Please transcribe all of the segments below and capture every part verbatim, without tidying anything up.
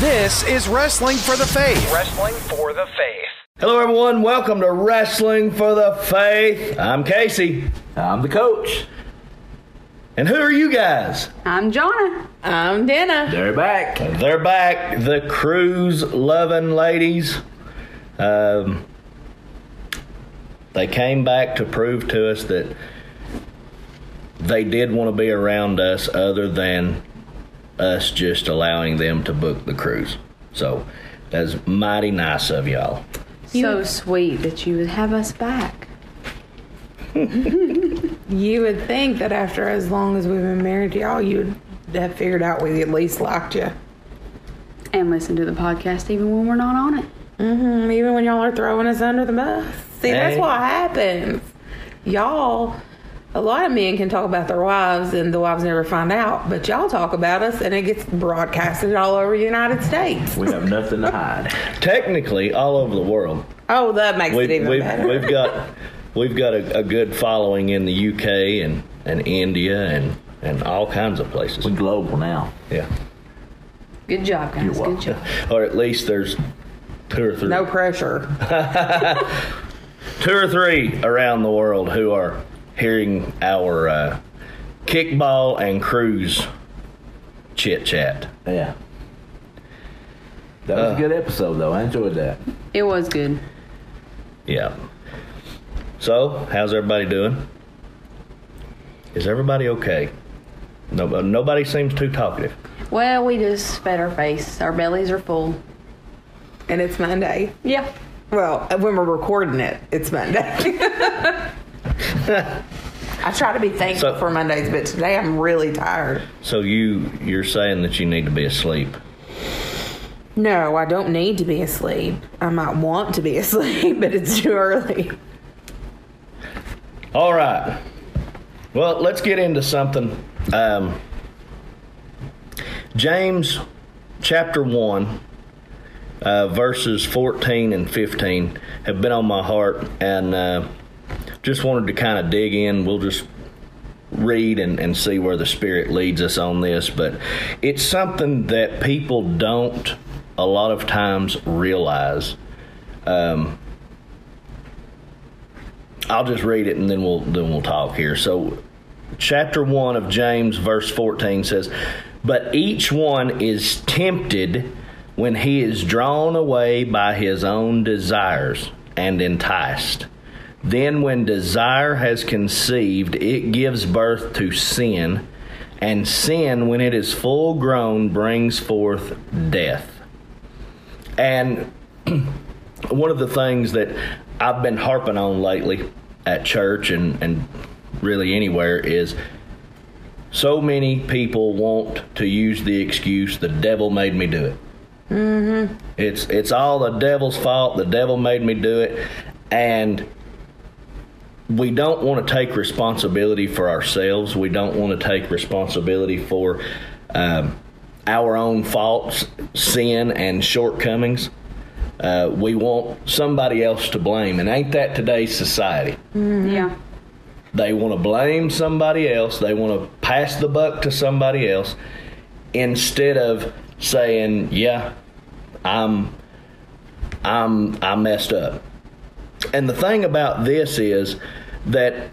This is Wrestling for the Faith. Wrestling for the Faith. Hello, everyone. Welcome to Wrestling for the Faith. I'm Casey. I'm the coach. And who are you guys? I'm Johnna. I'm Dena. They're back. They're back. The cruise-loving ladies. Um, they came back to prove to us that they did want to be around us other than us just allowing them to book the cruise. So that's mighty nice of y'all. So sweet that you would have us back. You would think that after as long as we've been married to y'all, you'd have figured out we at least liked you. And listen to the podcast even when we're not on it. Mm-hmm. Even when y'all are throwing us under the bus. See, hey. That's what happens. Y'all... A lot of men can talk about their wives, and the wives never find out. But y'all talk about us, and it gets broadcasted all over the United States. We have nothing to hide. Technically, all over the world. Oh, that makes we've, it even we've, better. We've got we've got a, a good following in the U K and, and India and, and all kinds of places. We're global now. Yeah. Good job, guys. You're welcome. Good job. Or at least there's two or three. No pressure. Two or three around the world who are hearing our uh, kickball and cruise chit-chat. Yeah. That was uh, a good episode, though. I enjoyed that. It was good. Yeah. So, how's everybody doing? Is everybody okay? Nobody, nobody seems too talkative. Well, we just fed our face. Our bellies are full. And it's Monday. Yeah. Well, when we're recording it, it's Monday. I try to be thankful so, for Mondays, but today I'm really tired. So you, you're saying that you need to be asleep? No, I don't need to be asleep. I might want to be asleep, but it's too early. All right. Well, let's get into something. Um, James chapter one, uh, verses fourteen and fifteen have been on my heart, and... Uh, Just wanted to kind of dig in. We'll just read and, and see where the Spirit leads us on this. But it's something that people don't a lot of times realize. Um, I'll just read it and then we'll then we'll talk here. So chapter one of James, verse fourteen says, "But each one is tempted when he is drawn away by his own desires and enticed. Then when desire has conceived, it gives birth to sin, and sin, when it is full grown, brings forth death." And one of the things that I've been harping on lately at church and, and really anywhere is so many people want to use the excuse, the devil made me do it. Mm-hmm. It's, it's all the devil's fault, the devil made me do it, and... We don't want to take responsibility for ourselves. We don't want to take responsibility for um, our own faults, sin, and shortcomings. Uh, we want somebody else to blame. And ain't that today's society? Mm, yeah. They want to blame somebody else. They want to pass the buck to somebody else instead of saying, yeah, I'm, I'm, I messed up. And the thing about this is that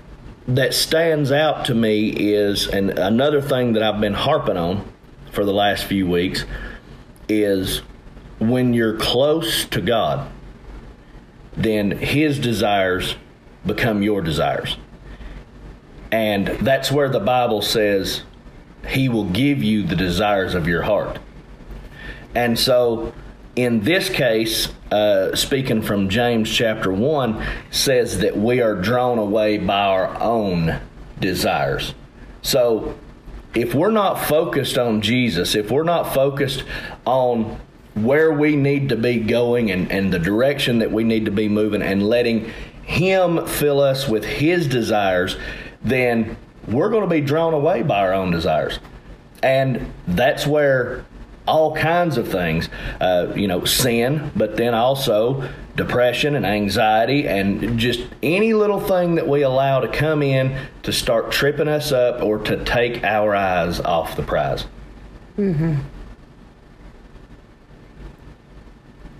that stands out to me is, and another thing that I've been harping on for the last few weeks, is when you're close to God, then His desires become your desires. And that's where the Bible says He will give you the desires of your heart. And so... In this case, uh, speaking from James chapter one, says that we are drawn away by our own desires. So if we're not focused on Jesus, if we're not focused on where we need to be going and, and the direction that we need to be moving and letting Him fill us with His desires, then we're going to be drawn away by our own desires. And that's where... all kinds of things, uh, you know, sin, but then also depression and anxiety and just any little thing that we allow to come in to start tripping us up or to take our eyes off the prize. Mm-hmm.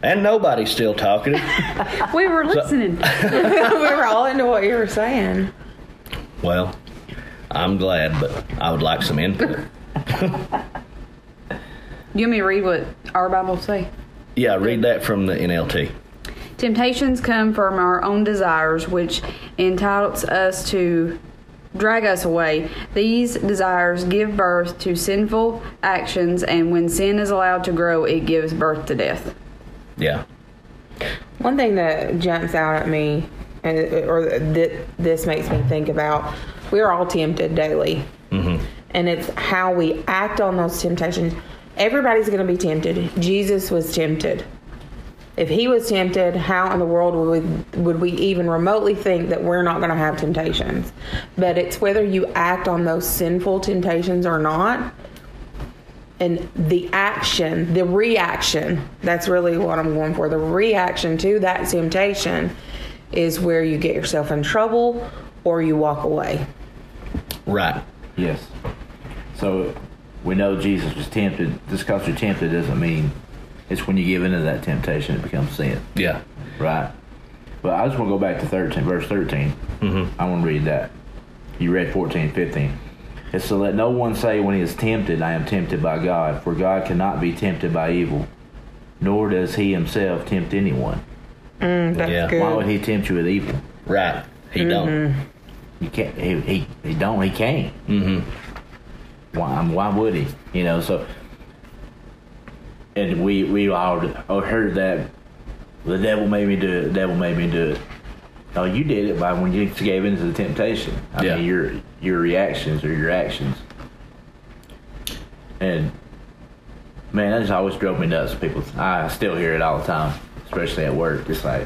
And nobody's still talking. We were listening. So, we were all into what you were saying. Well, I'm glad, but I would like some input. You want me to read what our Bible say? Yeah, read that from the N L T. Temptations come from our own desires, which entitles us to drag us away. These desires give birth to sinful actions, and when sin is allowed to grow, it gives birth to death. Yeah. One thing that jumps out at me, and or that this makes me think about, we're all tempted daily. Mm-hmm. And it's how we act on those temptations. Everybody's going to be tempted. Jesus was tempted. If he was tempted, how in the world would we, would we even remotely think that we're not going to have temptations? But it's whether you act on those sinful temptations or not. And the action, the reaction, that's really what I'm going for. The reaction to that temptation is where you get yourself in trouble or you walk away. Right. Yes. So we know Jesus was tempted. Just because you're tempted doesn't mean it's when you give into that temptation it becomes sin. Yeah. Right. But I just want to go back to thirteen, verse thirteen. Mm-hmm. I want to read that. You read fourteen, fifteen. It's to let no one say when he is tempted, I am tempted by God, for God cannot be tempted by evil, nor does he himself tempt anyone. Mm, that's yeah. good. Why would he tempt you with evil? Right. He mm-hmm. don't. You can't. He, he he don't. He can't. Mm-hmm. Why? I mean, why would he? You know. So, and we we all heard that the devil made me do it. The devil made me do it. No, you did it by when you gave in to the temptation. I yeah. mean, your your reactions or your actions. And man, that just always drove me nuts. People, I still hear it all the time, especially at work. It's like,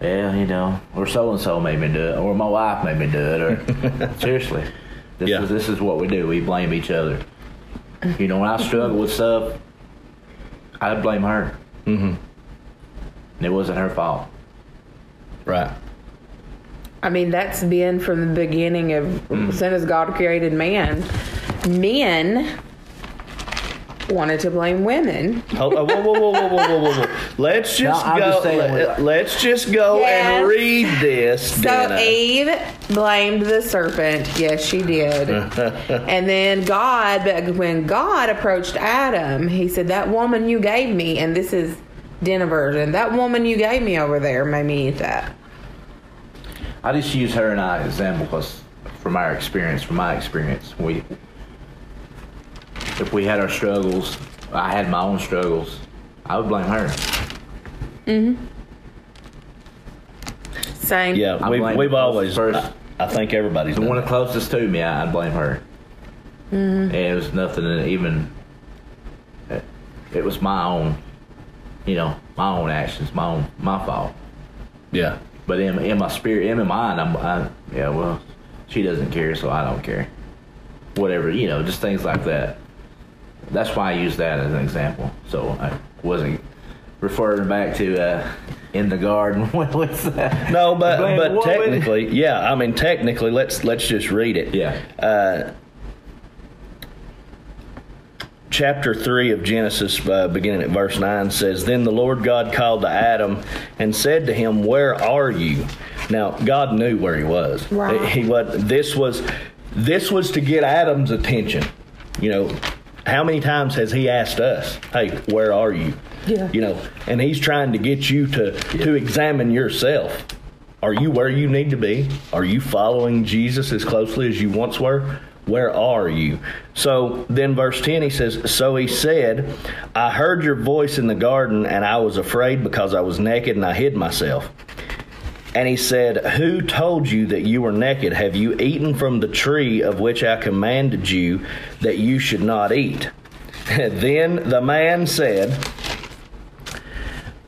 well, you know, or so and so made me do it, or my wife made me do it, or seriously, this yeah. is this is what we do. We blame each other. You know, when I struggle with stuff, I blame her. Mm-hmm. And it wasn't her fault. Right. I mean, that's been from the beginning of mm. as soon as God created man. Men wanted to blame women. Hold on, whoa, whoa, whoa, whoa, whoa, whoa, whoa! Let's just no, go. Just let, let's just go yes. and read this. So Dena. Eve blamed the serpent. Yes, she did. And then God, but when God approached Adam, he said, "That woman you gave me," and this is Dena version. "That woman you gave me over there made me eat that." I just use her and I as an example because from our experience, from my experience, we, if we had our struggles, I had my own struggles, I would blame her. Mm-hmm. Same. Yeah, we, we've always, first, I, I think everybody's the one that closest to me, I, I blame her. Mm-hmm. And it was nothing that even, it, it was my own, you know, my own actions, my own, my fault. Yeah. But in, in my spirit, in my mind, I'm, I, yeah, well, she doesn't care, so I don't care. Whatever, you know, just things like that. That's why I use that as an example. So I wasn't referring back to uh, in the garden. What was that? No, but but woman. Technically, yeah. I mean, technically, let's let's just read it. Yeah. Uh, Chapter three of Genesis, uh, beginning at verse nine, says, "Then the Lord God called to Adam and said to him, 'Where are you?'" Now, God knew where he was. Wow. He was. This was, this was to get Adam's attention. You know, how many times has he asked us, "Hey, where are you?" Yeah. You know, and he's trying to get you to yeah. to examine yourself. Are you where you need to be? Are you following Jesus as closely as you once were? Where are you? So then verse ten, he says, "So he said, I heard your voice in the garden, and I was afraid because I was naked, and I hid myself. And he said, Who told you that you were naked? Have you eaten from the tree of which I commanded you that you should not eat?" Then the man said,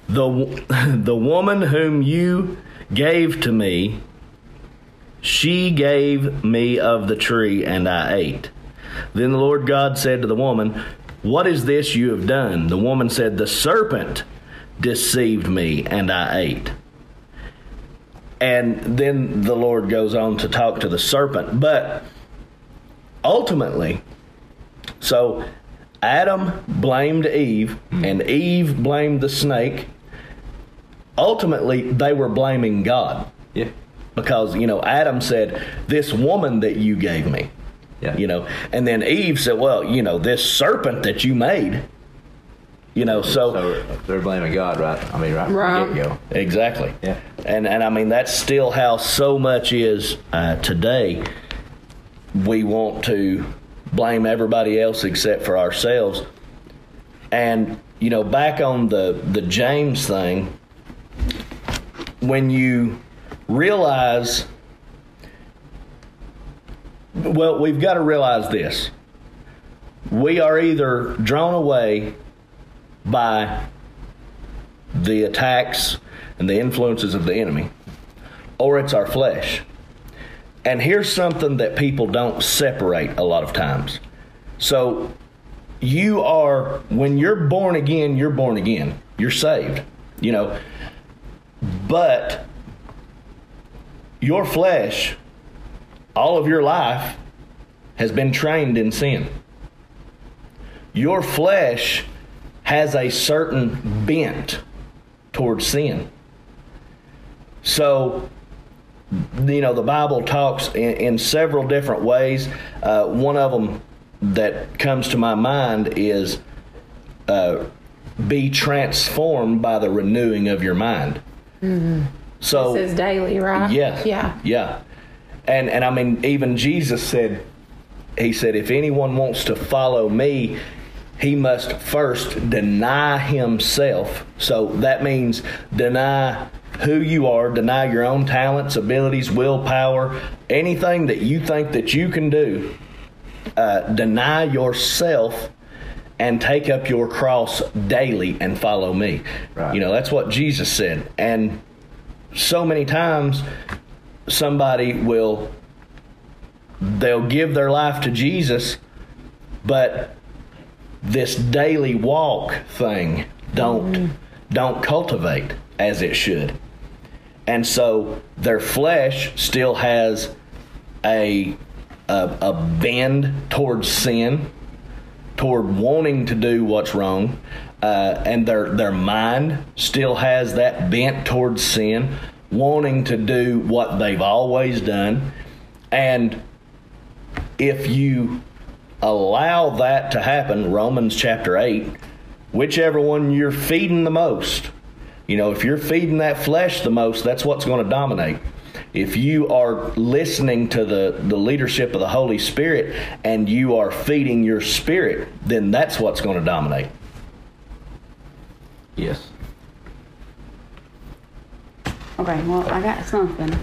the, the woman whom you gave to me, she gave me of the tree, and I ate. Then the Lord God said to the woman, "What is this you have done?" The woman said, "The serpent deceived me, and I ate." And then the Lord goes on to talk to the serpent. But ultimately, so Adam blamed Eve, and Eve blamed the snake. Ultimately, they were blaming God. Yeah. Because, you know, Adam said, this woman that you gave me. Yeah. You know, and then Eve said, well, you know, this serpent that you made. You know, so, so they're blaming God, right? I mean, right? Right. From the get-go. Exactly. Yeah. And and I mean, that's still how so much is uh, today. We want to blame everybody else except for ourselves. And you know, back on the the James thing, when you realize, well, we've got to realize this: we are either drawn away by the attacks and the influences of the enemy, or it's our flesh. And here's something that people don't separate a lot of times. So you are, when you're born again, you're born again. You're saved, you know. But your flesh, all of your life, has been trained in sin. Your flesh has a certain bent towards sin. So, you know, the Bible talks in, in several different ways. Uh, one of them that comes to my mind is uh, be transformed by the renewing of your mind. Mm-hmm. So this is daily, right? Yeah. Yeah. Yeah. And, and I mean, even Jesus said, he said, if anyone wants to follow me, he must first deny himself. So that means deny who you are, deny your own talents, abilities, willpower, anything that you think that you can do. Uh, deny yourself and take up your cross daily and follow me. Right. You know, that's what Jesus said. And so many times somebody will, they'll give their life to Jesus, but this daily walk thing don't mm. don't cultivate as it should. And so their flesh still has a, a a bend towards sin, toward wanting to do what's wrong, uh, and their their mind still has that bent towards sin, wanting to do what they've always done. And if you allow that to happen, Romans chapter eight, whichever one you're feeding the most, you know, if you're feeding that flesh the most, that's what's going to dominate. If you are listening to the, the leadership of the Holy Spirit and you are feeding your spirit, then that's what's going to dominate. Yes. Okay, well, I got something.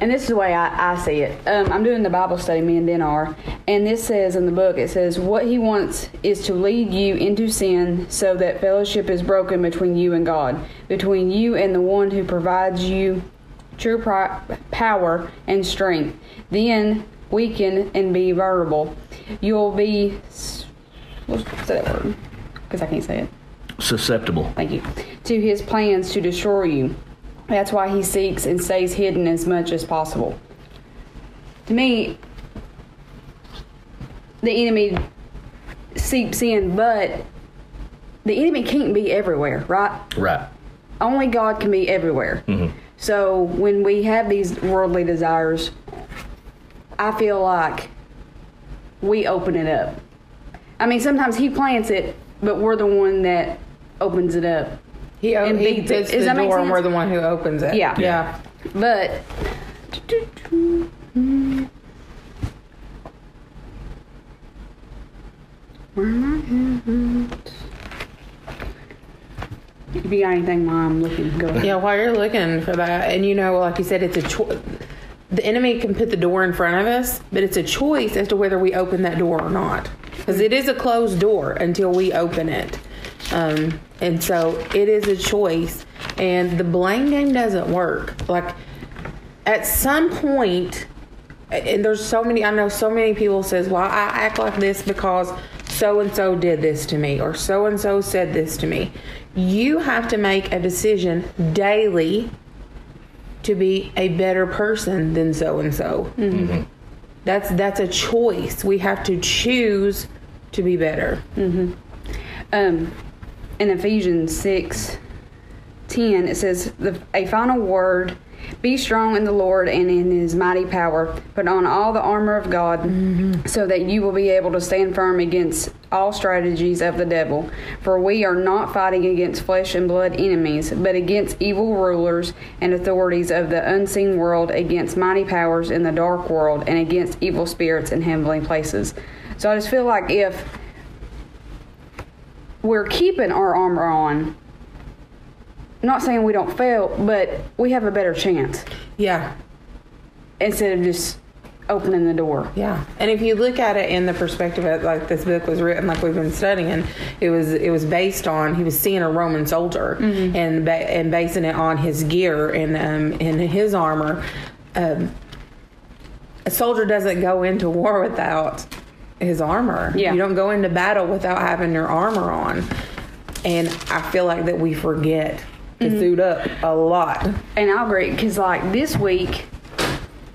And this is the way I, I see it. Um, I'm doing the Bible study, me and Dena are. And this says in the book, it says, what he wants is to lead you into sin so that fellowship is broken between you and God, between you and the one who provides you true pro- power and strength. Then weaken and be vulnerable. You'll be, what's that word? Because I can't say it. Susceptible. Thank you. To his plans to destroy you. That's why he seeks and stays hidden as much as possible. To me, the enemy seeps in, but the enemy can't be everywhere, right? Right. Only God can be everywhere. Mm-hmm. So when we have these worldly desires, I feel like we open it up. I mean, sometimes he plants it, but we're the one that opens it up. He, o- and he fits the door, and we're the one who opens it. Yeah. Yeah. But where am I at? If you got anything while I'm looking, go ahead. Yeah, while you're looking for that. And, you know, like you said, it's a choice. The enemy can put the door in front of us, but it's a choice as to whether we open that door or not. Because it is a closed door until we open it. Um, and so it is a choice, and the blame game doesn't work. Like at some point, and there's so many, I know so many people says, well, I act like this because so-and-so did this to me, or so-and-so said this to me. You have to make a decision daily to be a better person than so-and-so. Mm-hmm. Mm-hmm. That's that's a choice. We have to choose to be better. Mm-hmm. Um, in Ephesians six ten, it says, the, a final word, be strong in the Lord and in his mighty power. Put on all the armor of God, mm-hmm. so that you will be able to stand firm against all strategies of the devil. For we are not fighting against flesh and blood enemies, but against evil rulers and authorities of the unseen world, against mighty powers in the dark world, and against evil spirits in heavenly places. So I just feel like if we're keeping our armor on, not saying we don't fail, but we have a better chance. Yeah. Instead of just opening the door. Yeah. And if you look at it in the perspective of, like, this book was written, like we've been studying, it was it was based on, he was seeing a Roman soldier, mm-hmm. and ba- and basing it on his gear and um and his armor. Um, a soldier doesn't go into war without his armor. Yeah. You don't go into battle without having your armor on. And I feel like that we forget to mm-hmm. suit up a lot. And I'll agree, because, like, this week,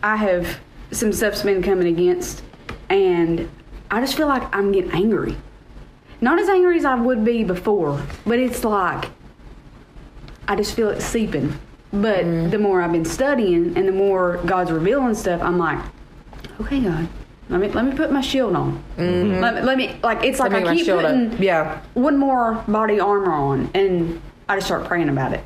I have some stuff's been coming against, and I just feel like I'm getting angry. Not as angry as I would be before, but it's like I just feel it seeping. But mm-hmm. the more I've been studying and the more God's revealing stuff, I'm like, okay, God. Let me let me put my shield on. Mm-hmm. Let me, let me like it's like I keep putting yeah. one more body armor on, and I just start praying about it.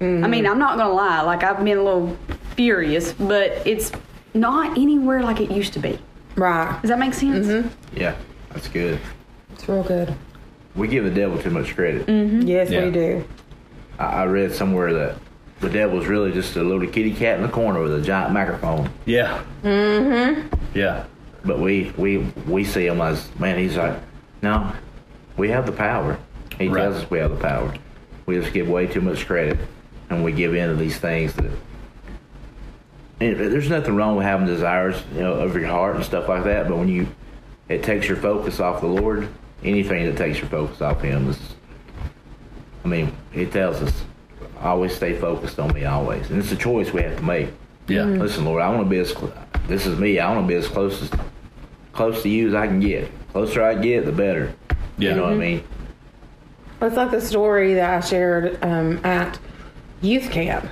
Mm-hmm. I mean, I'm not gonna lie, like I've been a little furious, but it's not anywhere like it used to be. Right? Does that make sense? Mm-hmm. Yeah, that's good. It's real good. We give the devil too much credit. Mm-hmm. Yes, yeah. we do. I, I read somewhere that the devil's really just a little kitty cat in the corner with a giant microphone. Yeah. Mm-hmm. Yeah. But we, we we see him as, man, he's like, no, we have the power. He right. tells us we have the power. We just give way too much credit, and we give in to these things. That, and there's nothing wrong with having desires, you know, of your heart and stuff like that, but when you, it takes your focus off the Lord, anything that takes your focus off him is, I mean, he tells us, always stay focused on me, always. And it's a choice we have to make. Yeah. Mm-hmm. Listen, Lord, I want to be as, this is me, I want to be as close as, close to you as I can get. Closer I get, the better. Yeah. You know mm-hmm. what I mean? It's like the story that I shared um, at youth camp.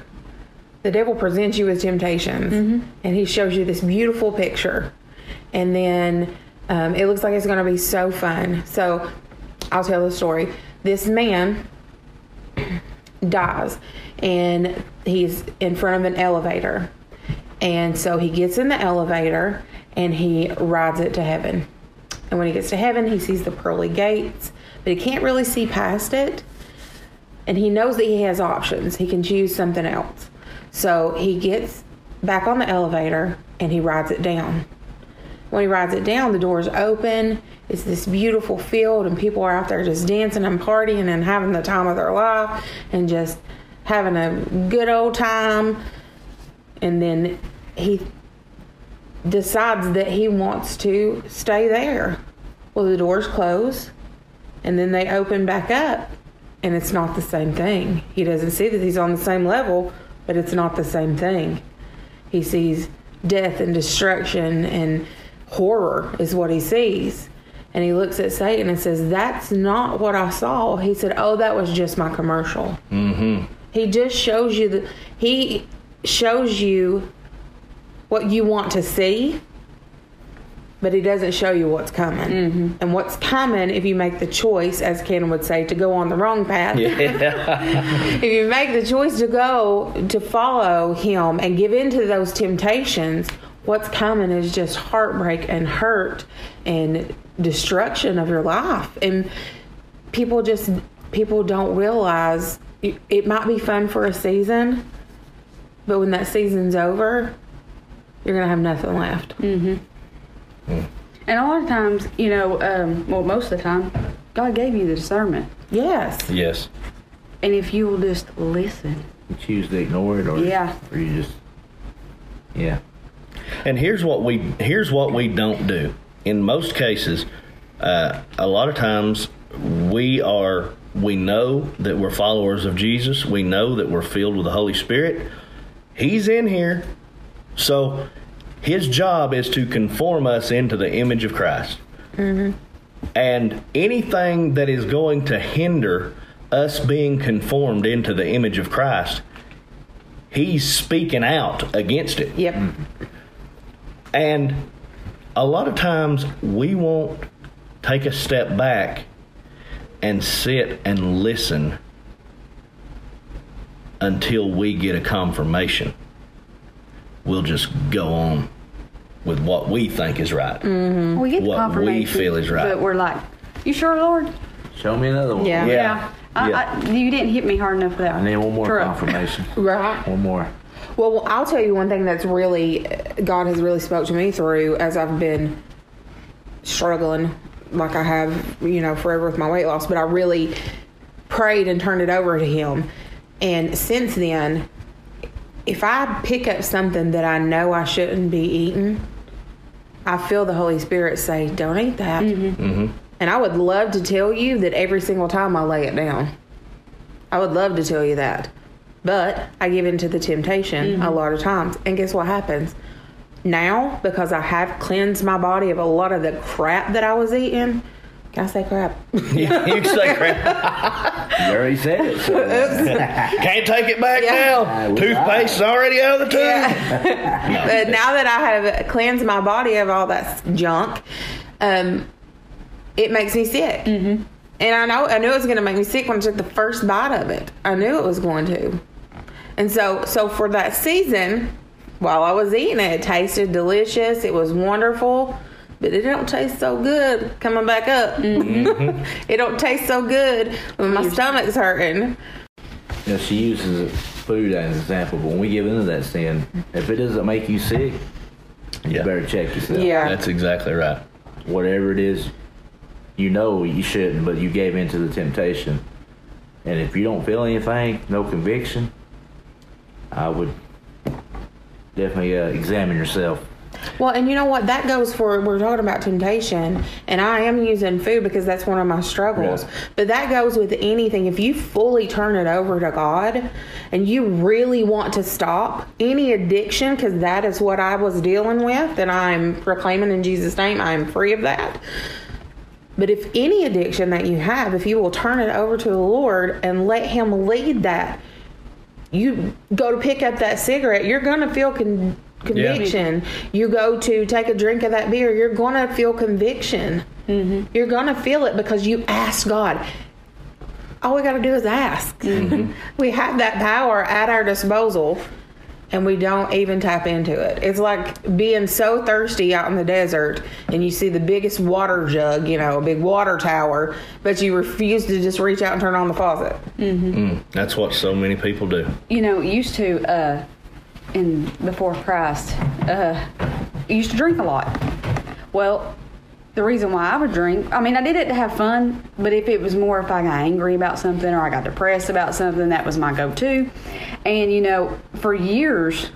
The devil presents you with temptations, mm-hmm. and he shows you this beautiful picture, and then um, it looks like it's going to be so fun. So I'll tell the story. This man dies, and he's in front of an elevator, and so he gets in the elevator. And he rides it to heaven. And when he gets to heaven, he sees the pearly gates, but he can't really see past it. And he knows that he has options. He can choose something else. So he gets back on the elevator and he rides it down. When he rides it down, the doors open. It's this beautiful field, and people are out there just dancing and partying and having the time of their life and just having a good old time. And then he decides that he wants to stay there. Well, the doors close, and then they open back up, and it's not the same thing. He doesn't see that he's on the same level, but it's not the same thing. He sees death and destruction and horror is what he sees. And he looks at Satan and says, that's not what I saw. He said, oh, that was just my commercial. Mm-hmm. He just shows you the, he shows you what you want to see, but he doesn't show you what's coming. Mm-hmm. And what's coming, if you make the choice, as Ken would say, to go on the wrong path. Yeah. If you make the choice to go, to follow him and give in to those temptations, what's coming is just heartbreak and hurt and destruction of your life. And people just, people don't realize it, it might be fun for a season, but when that season's over, you're going to have nothing left. Mm-hmm. Mm. And a lot of times, you know, um, well, most of the time, God gave you the discernment. Yes. Yes. And if you will just listen. You choose to ignore it, or, yeah. or you just, yeah. And here's what we, here's what we don't do. In most cases, uh, a lot of times we are, we know that we're followers of Jesus. We know that we're filled with the Holy Spirit. He's in here. So His job is to conform us into the image of Christ. Mm-hmm. And anything that is going to hinder us being conformed into the image of Christ, he's speaking out against it. Yep. And a lot of times we won't take a step back and sit and listen until we get a confirmation. We'll just go on with what we think is right. Mm-hmm. We get the confirmation. What we feel is right. But we're like, you sure, Lord? Show me another one. Yeah. yeah. yeah. I, yeah. I, you didn't hit me hard enough for that. I need one more Correct. confirmation. Right. One more. Well, I'll tell you one thing that's really, God has really spoke to me through as I've been struggling like I have, you know, forever with my weight loss. But I really prayed and turned it over to him. And since then, if I pick up something that I know I shouldn't be eating, I feel the Holy Spirit say, don't eat that. Mm-hmm. Mm-hmm. And I would love to tell you that every single time I lay it down. I would love to tell you that. But I give in to the temptation mm-hmm. a lot of times. And guess what happens? Now, because I have cleansed my body of a lot of the crap that I was eating. Can I say crap? Yeah, you can say crap. You already said it. So. Can't take it back yeah. now. Toothpaste's already out of the tube. Yeah. No. But now that I have cleansed my body of all that junk, um, it makes me sick. Mm-hmm. And I know I knew it was going to make me sick when I took the first bite of it. I knew it was going to. And so, so for that season, while I was eating it, it tasted delicious. It was wonderful. But it don't taste so good coming back up. Mm-hmm. It don't taste so good when my stomach's hurting. You know, she uses food as an example, but when we give into that sin, if it doesn't make you sick, yeah. you better check yourself. Yeah. That's exactly right. Whatever it is, you know you shouldn't, but you gave in to the temptation. And if you don't feel anything, no conviction, I would definitely uh, examine yourself. Well, and you know what? That goes for, we're talking about temptation, and I am using food because that's one of my struggles. Yeah. But that goes with anything. If you fully turn it over to God and you really want to stop any addiction, because that is what I was dealing with, and I'm proclaiming in Jesus' name, I'm free of that. But if any addiction that you have, if you will turn it over to the Lord and let him lead that, you go to pick up that cigarette, you're going to feel con- conviction. Yeah. You go to take a drink of that beer, you're going to feel conviction. Mm-hmm. You're going to feel it because you asked God. All we got to do is ask. Mm-hmm. We have that power at our disposal. And we don't even tap into it. It's like being so thirsty out in the desert and you see the biggest water jug, you know, a big water tower, but you refuse to just reach out and turn on the faucet. Mm-hmm. Mm, that's what so many people do. You know, used to, uh, in before Christ, uh, used to drink a lot. Well, the reason why I would drink, I mean, I did it to have fun, but if it was more if I got angry about something or I got depressed about something, that was my go-to. And, you know, for years,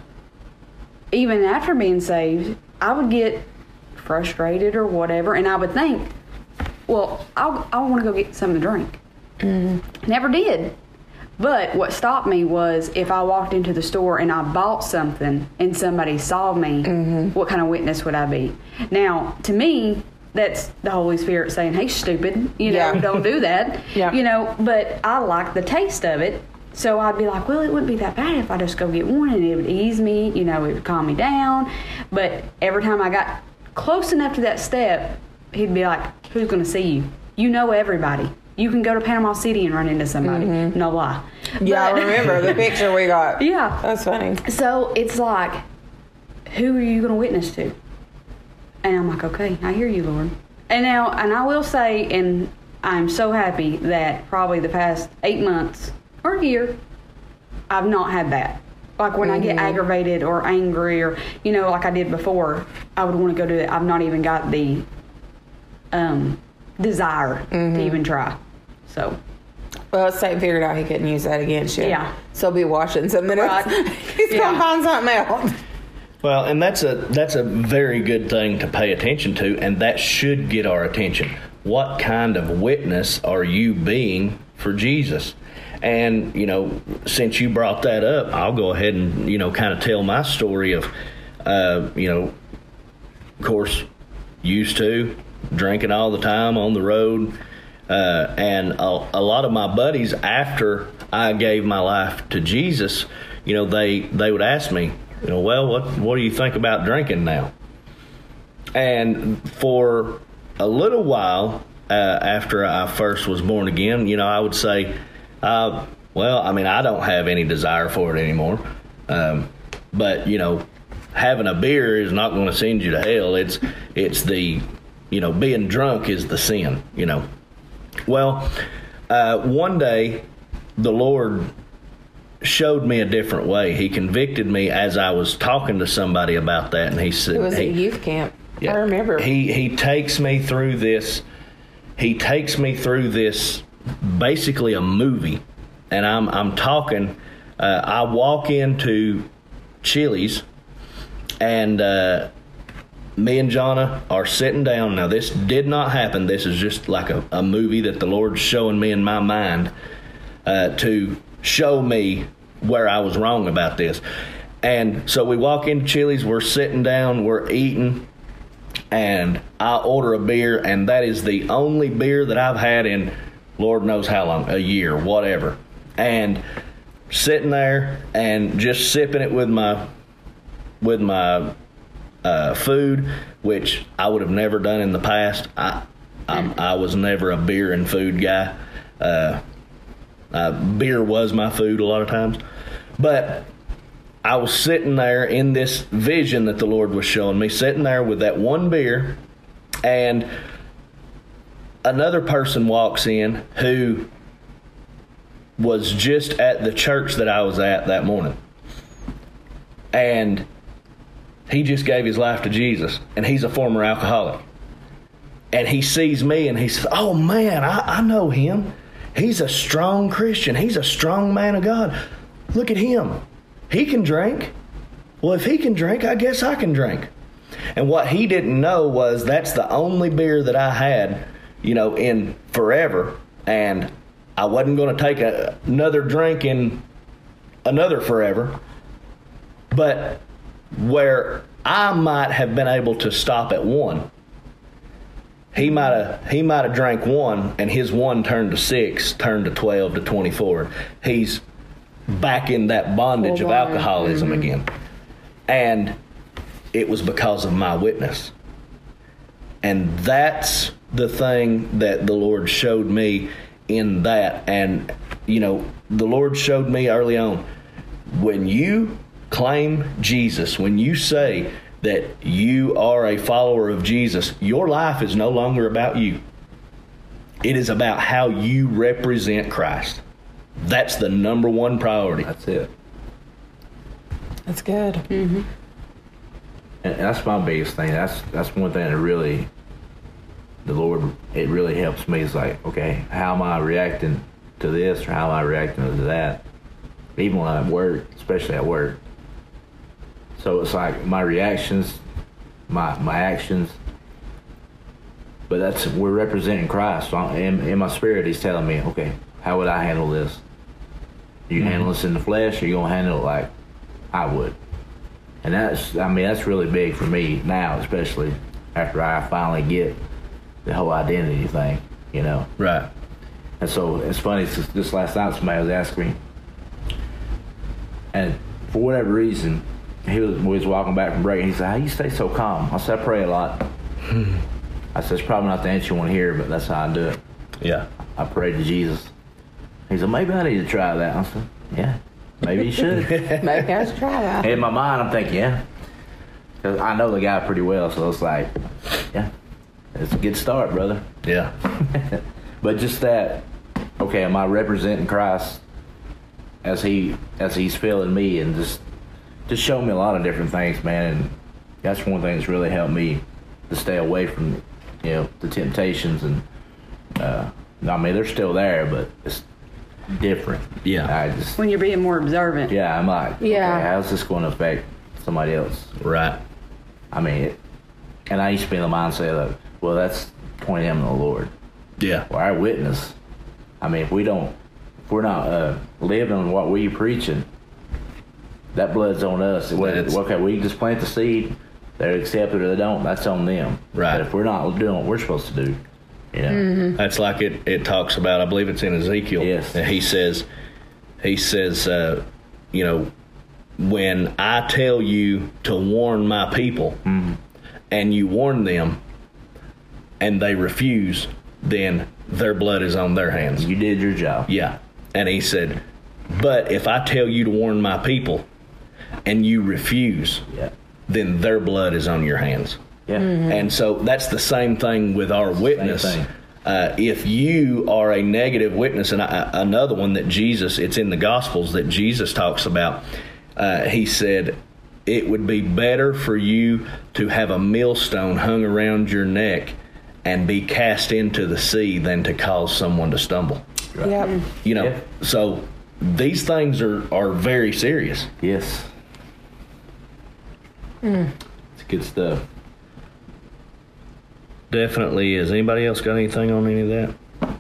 even after being saved, I would get frustrated or whatever, and I would think, well, I'll, I want to go get something to drink. Mm-hmm. Never did. But what stopped me was if I walked into the store and I bought something and somebody saw me, mm-hmm. what kind of witness would I be? Now, to me, that's the Holy Spirit saying, hey, stupid, you know, yeah. don't do that. Yeah. You know, but I like the taste of it. So I'd be like, well, it wouldn't be that bad if I just go get one and it would ease me, you know, it would calm me down. But every time I got close enough to that step, he'd be like, who's going to see you? You know everybody. You can go to Panama City and run into somebody. Mm-hmm. No lie. Yeah, but, I remember the picture we got. Yeah. That's funny. So it's like, who are you going to witness to? And I'm like, okay, I hear you, Lord. And now, and I will say, and I'm so happy that probably the past eight months, or a year, I've not had that. Like when mm-hmm. I get aggravated or angry or, you know, like I did before, I would want to go do it. I've not even got the um, desire mm-hmm. to even try. So. Well, Satan figured out he couldn't use that against you. Yeah. So be watching something else. Right. He's yeah. going to find something else. Well, and that's a that's a very good thing to pay attention to, and that should get our attention. What kind of witness are you being for Jesus? And, you know, since you brought that up, I'll go ahead and, you know, kind of tell my story of, uh, you know, of course, used to, drinking all the time on the road. Uh, and a, a lot of my buddies, after I gave my life to Jesus, you know, they, they would ask me, you know, well, what, what do you think about drinking now? And for a little while uh, after I first was born again, you know, I would say, uh, well, I mean, I don't have any desire for it anymore. Um, but, you know, having a beer is not going to send you to hell. It's, it's the, you know, being drunk is the sin, you know. Well, uh, one day the Lord showed me a different way. He convicted me as I was talking to somebody about that, and he said, "It was he, at youth camp." Yeah, I remember. He he takes me through this. He takes me through this, basically a movie, and I'm I'm talking. Uh, I walk into Chili's, and uh, me and Johnna are sitting down. Now, this did not happen. This is just like a, a movie that the Lord's showing me in my mind uh, to show me where I was wrong about this. And so we walk into Chili's. We're sitting down. We're eating. And I order a beer. And that is the only beer that I've had in Lord knows how long, a year, whatever. And sitting there and just sipping it with my with my... Uh, food, which I would have never done in the past. I I, I was never a beer and food guy. Uh, uh, beer was my food a lot of times. But I was sitting there in this vision that the Lord was showing me, sitting there with that one beer, and another person walks in who was just at the church that I was at that morning. And he just gave his life to Jesus, and he's a former alcoholic. And he sees me, and he says, "Oh, man, I, I know him. He's a strong Christian. He's a strong man of God. Look at him. He can drink. Well, if he can drink, I guess I can drink." And what he didn't know was that's the only beer that I had, you know, in forever, and I wasn't going to take a, another drink in another forever. But where I might have been able to stop at one, he might have he might have drank one, and his one turned to six, turned to twelve, to twenty-four. He's back in that bondage oh, wow. of alcoholism mm-hmm. again. And it was because of my witness. And that's the thing that the Lord showed me in that. And, you know, the Lord showed me early on, when you claim Jesus, when you say that you are a follower of Jesus, your life is no longer about you. It is about how you represent Christ. That's the number one priority. That's it. That's good. Mm-hmm. And that's my biggest thing. That's that's one thing that really, the Lord, it really helps me. It's like, okay, how am I reacting to this, or how am I reacting to that? Even when I'm at work, especially at work. So it's like my reactions, my my actions, but that's we're representing Christ. So I'm, in, in my spirit, he's telling me, okay, how would I handle this? You mm-hmm. handle this in the flesh, or you gonna handle it like I would? And that's, I mean, that's really big for me now, especially after I finally get the whole identity thing, you know? Right. And so it's funny, just, just last night somebody was asking me, and for whatever reason, He was, we was walking back from break, and he said, "How you stay so calm?" I said, "I pray a lot." I said, "It's probably not the answer you want to hear, but that's how I do it." Yeah. I pray to Jesus. He said, "Maybe I need to try that." I said, "Yeah, maybe you should." Maybe I should try that. In my mind, I'm thinking, yeah. Because I know the guy pretty well, so it's like, yeah, it's a good start, brother. Yeah. But just that, okay, am I representing Christ as he as he's filling me, and just, just showed me a lot of different things, man, and that's one thing that's really helped me to stay away from, you know, the temptations. And uh, I mean, they're still there, but it's different. Yeah, I just, when you're being more observant. Yeah, I'm like, yeah, okay, how's this going to affect somebody else? Right. I mean, it, and I used to be in the mindset of, well, that's pointing him to the Lord. Yeah. Well, our witness. I mean, if we don't, if we're not uh, living what we're preaching, that blood's on us. It, okay, we just plant the seed, They're accepted or they don't. That's on them. Right. But if we're not doing what we're supposed to do, you know. Mm-hmm. That's like it, it talks about, I believe it's in Ezekiel. Yes. And he says, he says, uh, you know, when I tell you to warn my people, mm-hmm. and you warn them and they refuse, then their blood is on their hands. You did your job. Yeah. And he said, but if I tell you to warn my people and you refuse, yeah. then their blood is on your hands. Yeah. Mm-hmm. And so that's the same thing with our witness. Uh, if you are a negative witness, and I, another one that Jesus, it's in the Gospels that Jesus talks about, uh, he said, it would be better for you to have a millstone hung around your neck and be cast into the sea than to cause someone to stumble. Right. Yeah. You know, yeah. so these things are, are very serious. Yes. Mm. It's good stuff. Definitely is. Anybody else got anything on any of that?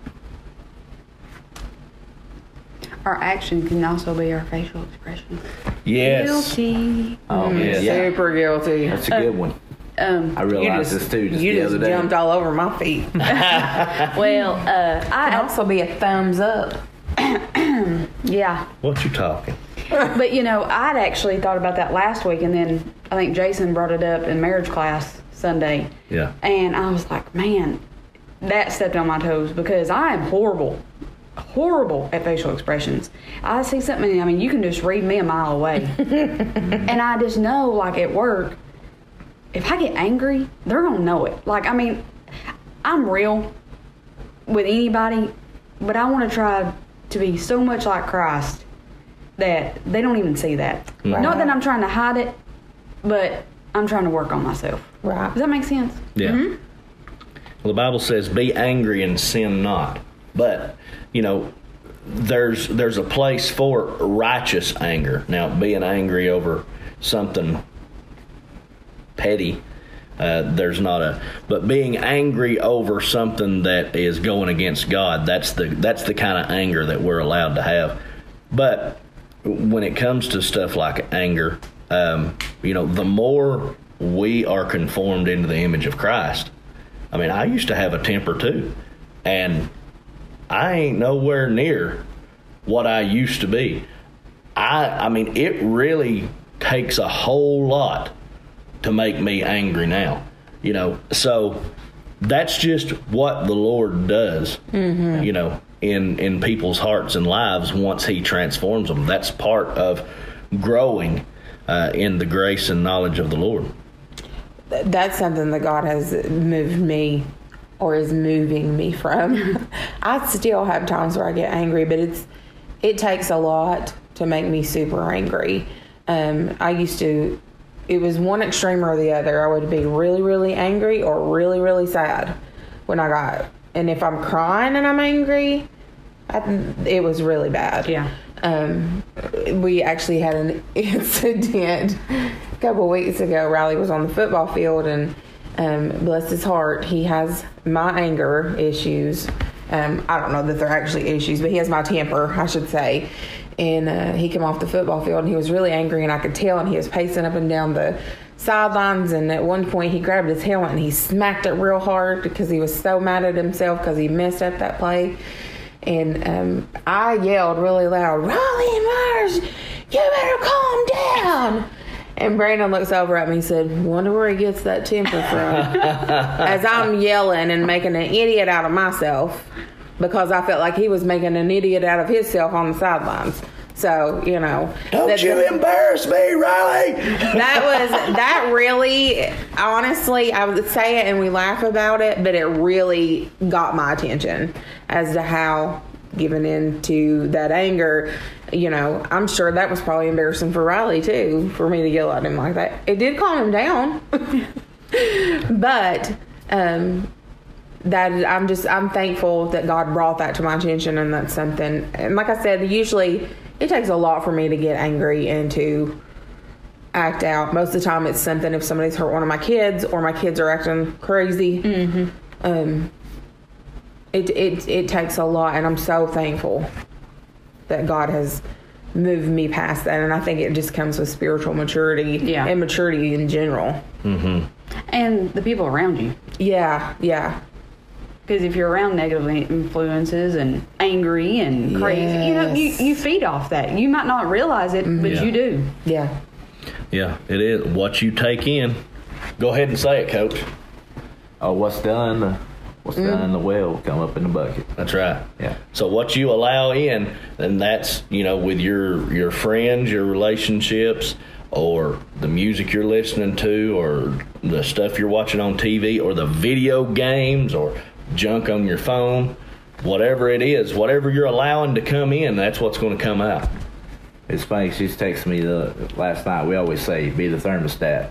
Our action can also be our facial expression. Yes. Guilty. Oh, mm, yes. Super guilty. That's a good one. Um, I realized just, this too just you the just other day. Jumped all over my feet. Well, uh, I can also be a thumbs up. Yeah. What you talking? But you know, I'd actually thought about that last week, and then I think Jason brought it up in marriage class Sunday. Yeah. And I was like, man, that stepped on my toes because I am horrible, horrible at facial expressions. I see something. I mean, you can just read me a mile away, and I just know, like at work. If I get angry, they're going to know it. Like, I mean, I'm real with anybody, but I want to try to be so much like Christ that they don't even see that. Right. Not that I'm trying to hide it, but I'm trying to work on myself. Right. Does that make sense? Yeah. Mm-hmm. Well, the Bible says, be angry and sin not. But, you know, there's there's a place for righteous anger. Now, being angry over something petty, uh, there's not a, but being angry over something that is going against God, that's the that's the kind of anger that we're allowed to have. But when it comes to stuff like anger, um, you know, the more we are conformed into the image of Christ. I mean, I used to have a temper too, and I ain't nowhere near what I used to be. I I mean, it really takes a whole lot to make me angry now, you know. So that's just what the Lord does, mm-hmm. you know, in, in people's hearts and lives once He transforms them. That's part of growing uh, in the grace and knowledge of the Lord. That's something that God has moved me or is moving me from. I still have times where I get angry, but it's it takes a lot to make me super angry. Um, I used to... It was one extreme or the other. I would be really, really angry or really, really sad when I got it. And if I'm crying and I'm angry, I, it was really bad. Yeah. Um, we actually had an incident a couple of weeks ago. Riley was on the football field, and um, bless his heart, he has my anger issues. Um, I don't know that they're actually issues, but he has my temper, I should say. And uh, he came off the football field, and he was really angry, and I could tell, and he was pacing up and down the sidelines, and at one point he grabbed his helmet and he smacked it real hard because he was so mad at himself because he messed up that play. And um, I yelled really loud, Riley Myers, you better calm down. And Brandon looks over at me and said, wonder where he gets that temper from. As I'm yelling and making an idiot out of myself, because I felt like he was making an idiot out of himself on the sidelines. So, you know. Don't you embarrass me, Riley! That was, that really, honestly, I would say it and we laugh about it, but it really got my attention as to how giving in to that anger, you know, I'm sure that was probably embarrassing for Riley, too, for me to yell at him like that. It did calm him down. But, um... that I'm just I'm thankful that God brought that to my attention, and that's something, and like I said, usually it takes a lot for me to get angry and to act out. Most of the time it's something, if somebody's hurt one of my kids or my kids are acting crazy, mm-hmm. um it it it takes a lot, and I'm so thankful that God has moved me past that. And I think it just comes with spiritual maturity, yeah. and maturity in general. Mm-hmm. And the people around you. Yeah, yeah. Because if you're around negative influences and angry and crazy, yes. you know, you, you feed off that. You might not realize it, mm-hmm. but yeah. you do. Yeah. Yeah, it is. What you take in. Go ahead and say it, Coach. Oh, what's done, what's mm. done in the well will come up in the bucket. That's right. Yeah. So what you allow in, and that's, you know, with your, your friends, your relationships, or the music you're listening to, or the stuff you're watching on T V, or the video games, or junk on your phone, whatever it is, whatever you're allowing to come in, that's what's going to come out. It's funny, she's texting me the, last night. We always say, be the thermostat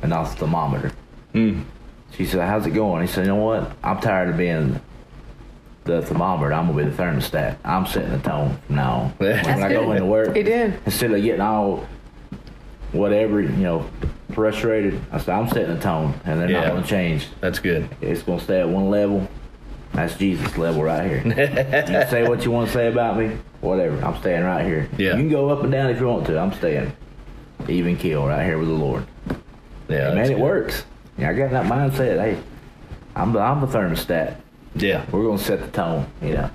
and not the thermometer. Mm. She said, how's it going? He said, you know what? I'm tired of being the thermometer. I'm going to be the thermostat. I'm setting the tone from now on. When I go into work, it did. Instead of getting all whatever, you know, frustrated, I said, I'm setting the tone, and they're yeah. not going to change. That's good. It's going to stay at one level. That's Jesus level right here. You say what you want to say about me, whatever. I'm staying right here. Yeah. You can go up and down if you want to. I'm staying even keel right here with the Lord. Yeah, man, it good. Works. Yeah, I got that mindset. Hey, I'm the I'm the thermostat. Yeah, we're gonna set the tone. You know.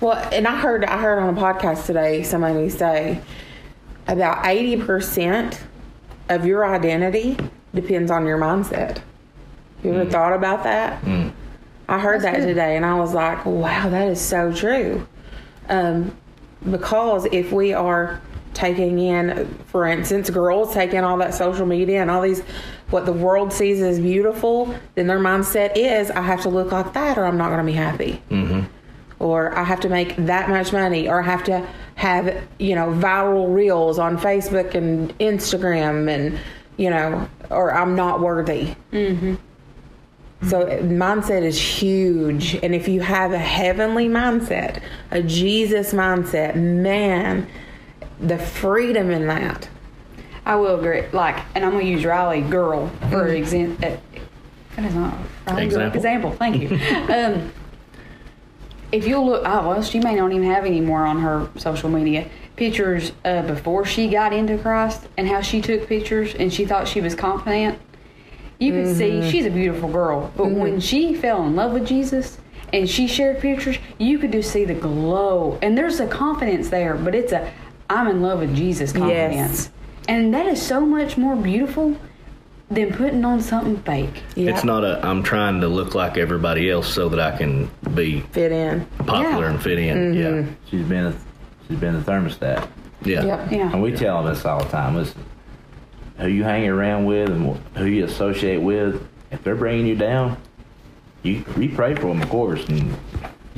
Well, and I heard I heard on a podcast today somebody say about eighty percent of your identity depends on your mindset. You ever mm. thought about that? Mm. I heard That's that good. Today, and I was like, wow, that is so true. Um, because if we are taking in, for instance, girls taking all that social media and all these, what the world sees as beautiful, then their mindset is, I have to look like that or I'm not going to be happy. Mm-hmm. Or I have to make that much money, or I have to have, you know, viral reels on Facebook and Instagram, and, you know, or I'm not worthy. Mm-hmm. So mindset is huge. And if you have a heavenly mindset, a Jesus mindset, man, the freedom in that. I will agree. Like, and I'm going to use Riley girl for mm-hmm. example. Uh, that is not Riley example. Girl. Example. Thank you. um, if you'll look, oh, well, she may not even have any more on her social media pictures uh, before she got into Christ, and how she took pictures and she thought she was confident. You could mm-hmm. see she's a beautiful girl, but mm-hmm. when she fell in love with Jesus and she shared pictures, you could just see the glow. And there's a confidence there, but it's a I'm in love with Jesus confidence. Yes. And that is so much more beautiful than putting on something fake. Yep. It's not a, I'm trying to look like everybody else so that I can be fit in, popular yeah. and fit in. Mm-hmm. Yeah, she's been a, she's been a thermostat. Yeah, yep. yeah. And we tell them this all the time. Listen, who you hang around with and who you associate with, if they're bringing you down, you you pray for them, of course. And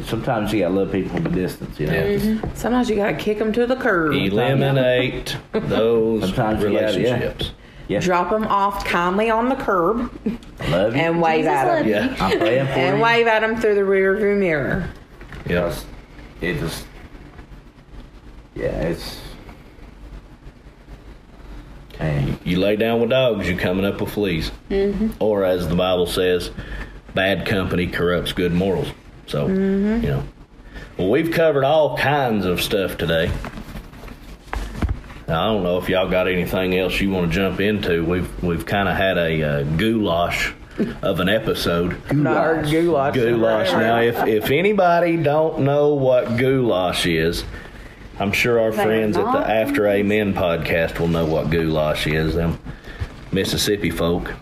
sometimes you gotta love people from a distance, you know. Mm-hmm. Sometimes you gotta kick them to the curb. Eliminate those sometimes relationships. Gotta, yeah. Yeah. Drop them off kindly on the curb. Love you. And wave Jesus at them. Yeah. I'm praying for and you. Wave at them through the rearview mirror. Yes, it just. Yeah, it's. Dang. You lay down with dogs, you're coming up with fleas. Mm-hmm. Or as the Bible says, bad company corrupts good morals. So, mm-hmm. you know, well, we've covered all kinds of stuff today. Now, I don't know if y'all got anything else you want to jump into. We've we've kind of had a uh, goulash of an episode. Goulash. Goulash. Goulash. Now, if, if anybody don't know what goulash is, I'm sure our friends at the After Amen podcast will know what goulash is, them Mississippi folk.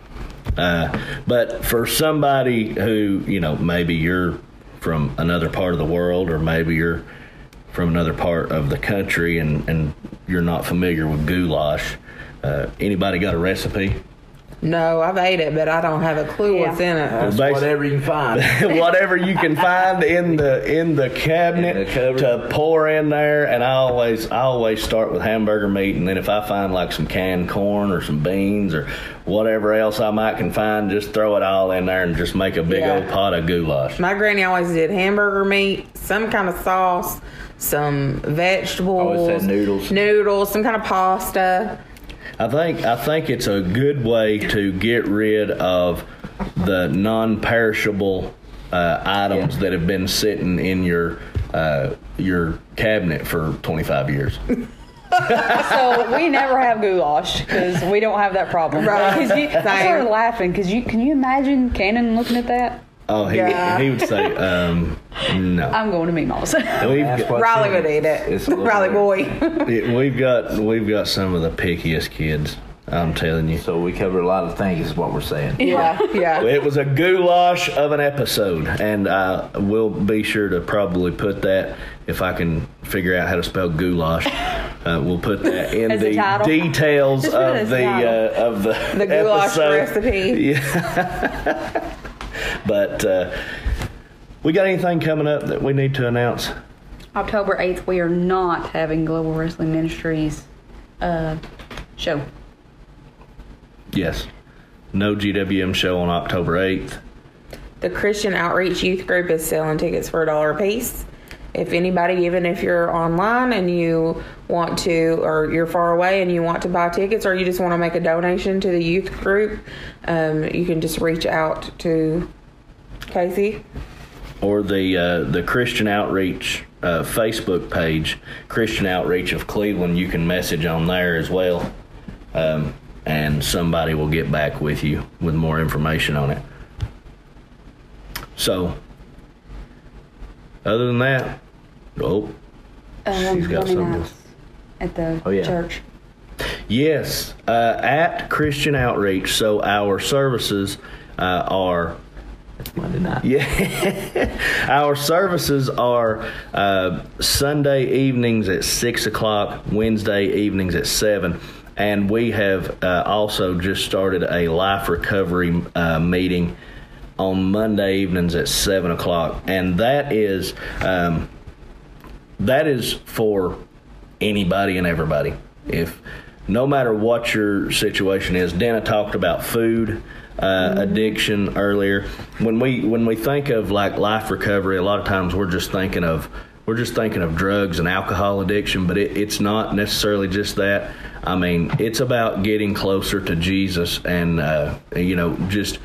Uh, but for somebody who, you know, maybe you're from another part of the world, or maybe you're from another part of the country and, and you're not familiar with goulash, uh, anybody got a recipe? No, I've ate it, but I don't have a clue yeah. what's in it. Well, well, whatever you can find. Whatever you can find in the in the cabinet in the to pour in there. And I always I always start with hamburger meat, and then if I find like some canned corn or some beans or whatever else I might can find, just throw it all in there and just make a big yeah. old pot of goulash. My granny always did hamburger meat, some kind of sauce, some vegetables. I always said noodles. Noodles, some kind of pasta. I think I think it's a good way to get rid of the non-perishable uh, items yeah. that have been sitting in your uh, your cabinet for twenty-five years. So we never have goulash because we don't have that problem. Right. You, I started laughing because you can you imagine Cannon looking at that? Oh, he, yeah. he would say, um, no. I'm going to meet Mama's. Riley would eat it. Riley boy. it, we've got we've got some of the pickiest kids. I'm telling you. So we cover a lot of things is what we're saying. Yeah, yeah. It was a goulash of an episode, and uh, we'll be sure to probably put that, if I can figure out how to spell goulash, uh, we'll put that in the details of the, uh, of the of the goulash episode. Recipe. Yeah. But uh, we got anything coming up that we need to announce? October eighth, we are not having Global Wrestling Ministries uh, show. Yes. No G W M show on October eighth. The Christian Outreach Youth Group is selling tickets for a dollar a piece. If anybody, even if you're online and you want to, or you're far away and you want to buy tickets, or you just want to make a donation to the youth group, um, you can just reach out to Casey. Or the uh, the Christian Outreach uh, Facebook page, Christian Outreach of Cleveland. You can message on there as well. Um And somebody will get back with you with more information on it. So, other than that, oh, um, she's got something at the oh, yeah. church. Yes, uh, at Christian Outreach. So our services uh, are That's Monday night. Yeah, our services are uh, Sunday evenings at six o'clock, Wednesday evenings at seven. And we have uh, also just started a life recovery uh, meeting on Monday evenings at seven o'clock. And that is um, that is for anybody and everybody. If no matter what your situation is, Dena talked about food uh, mm-hmm. addiction earlier. When we when we think of like life recovery, a lot of times we're just thinking of We're just thinking of drugs and alcohol addiction, but it, it's not necessarily just that. I mean, it's about getting closer to Jesus and, uh, you know, just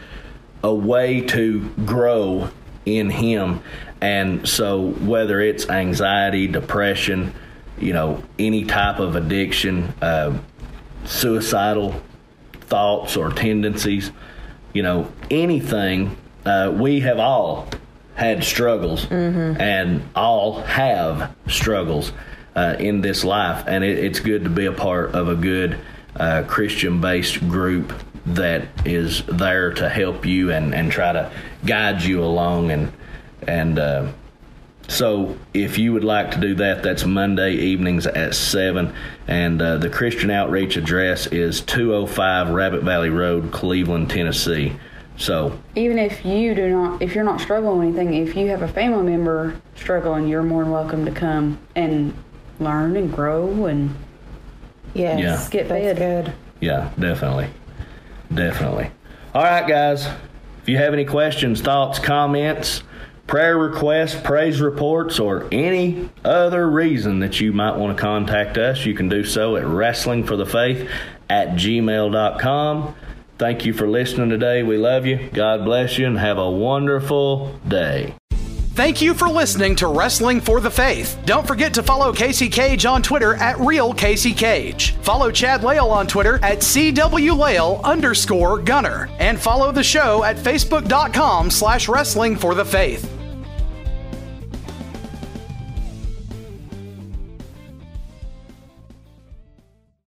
a way to grow in Him. And so whether it's anxiety, depression, you know, any type of addiction, uh, suicidal thoughts or tendencies, you know, anything, uh, we have all had struggles mm-hmm. and all have struggles uh, in this life. And it, it's good to be a part of a good uh, Christian-based group that is there to help you and, and try to guide you along. And, and uh, so if you would like to do that, that's Monday evenings at seven. And uh, the Christian Outreach address is two oh five Rabbit Valley Road, Cleveland, Tennessee. So even if you do not, if you're not struggling with anything, if you have a family member struggling, you're more than welcome to come and learn and grow and yes, yeah, get fed. Good. Yeah, definitely, definitely. All right, guys. If you have any questions, thoughts, comments, prayer requests, praise reports, or any other reason that you might want to contact us, you can do so at wrestling for the faith at gmail dot com. Thank you for listening today. We love you. God bless you and have a wonderful day. Thank you for listening to Wrestling for the Faith. Don't forget to follow Casey Cage on Twitter at Real Casey Cage. Follow Chad Lale on Twitter at C W Lale underscore Gunner. And follow the show at Facebook dot com slash Wrestling for the Faith.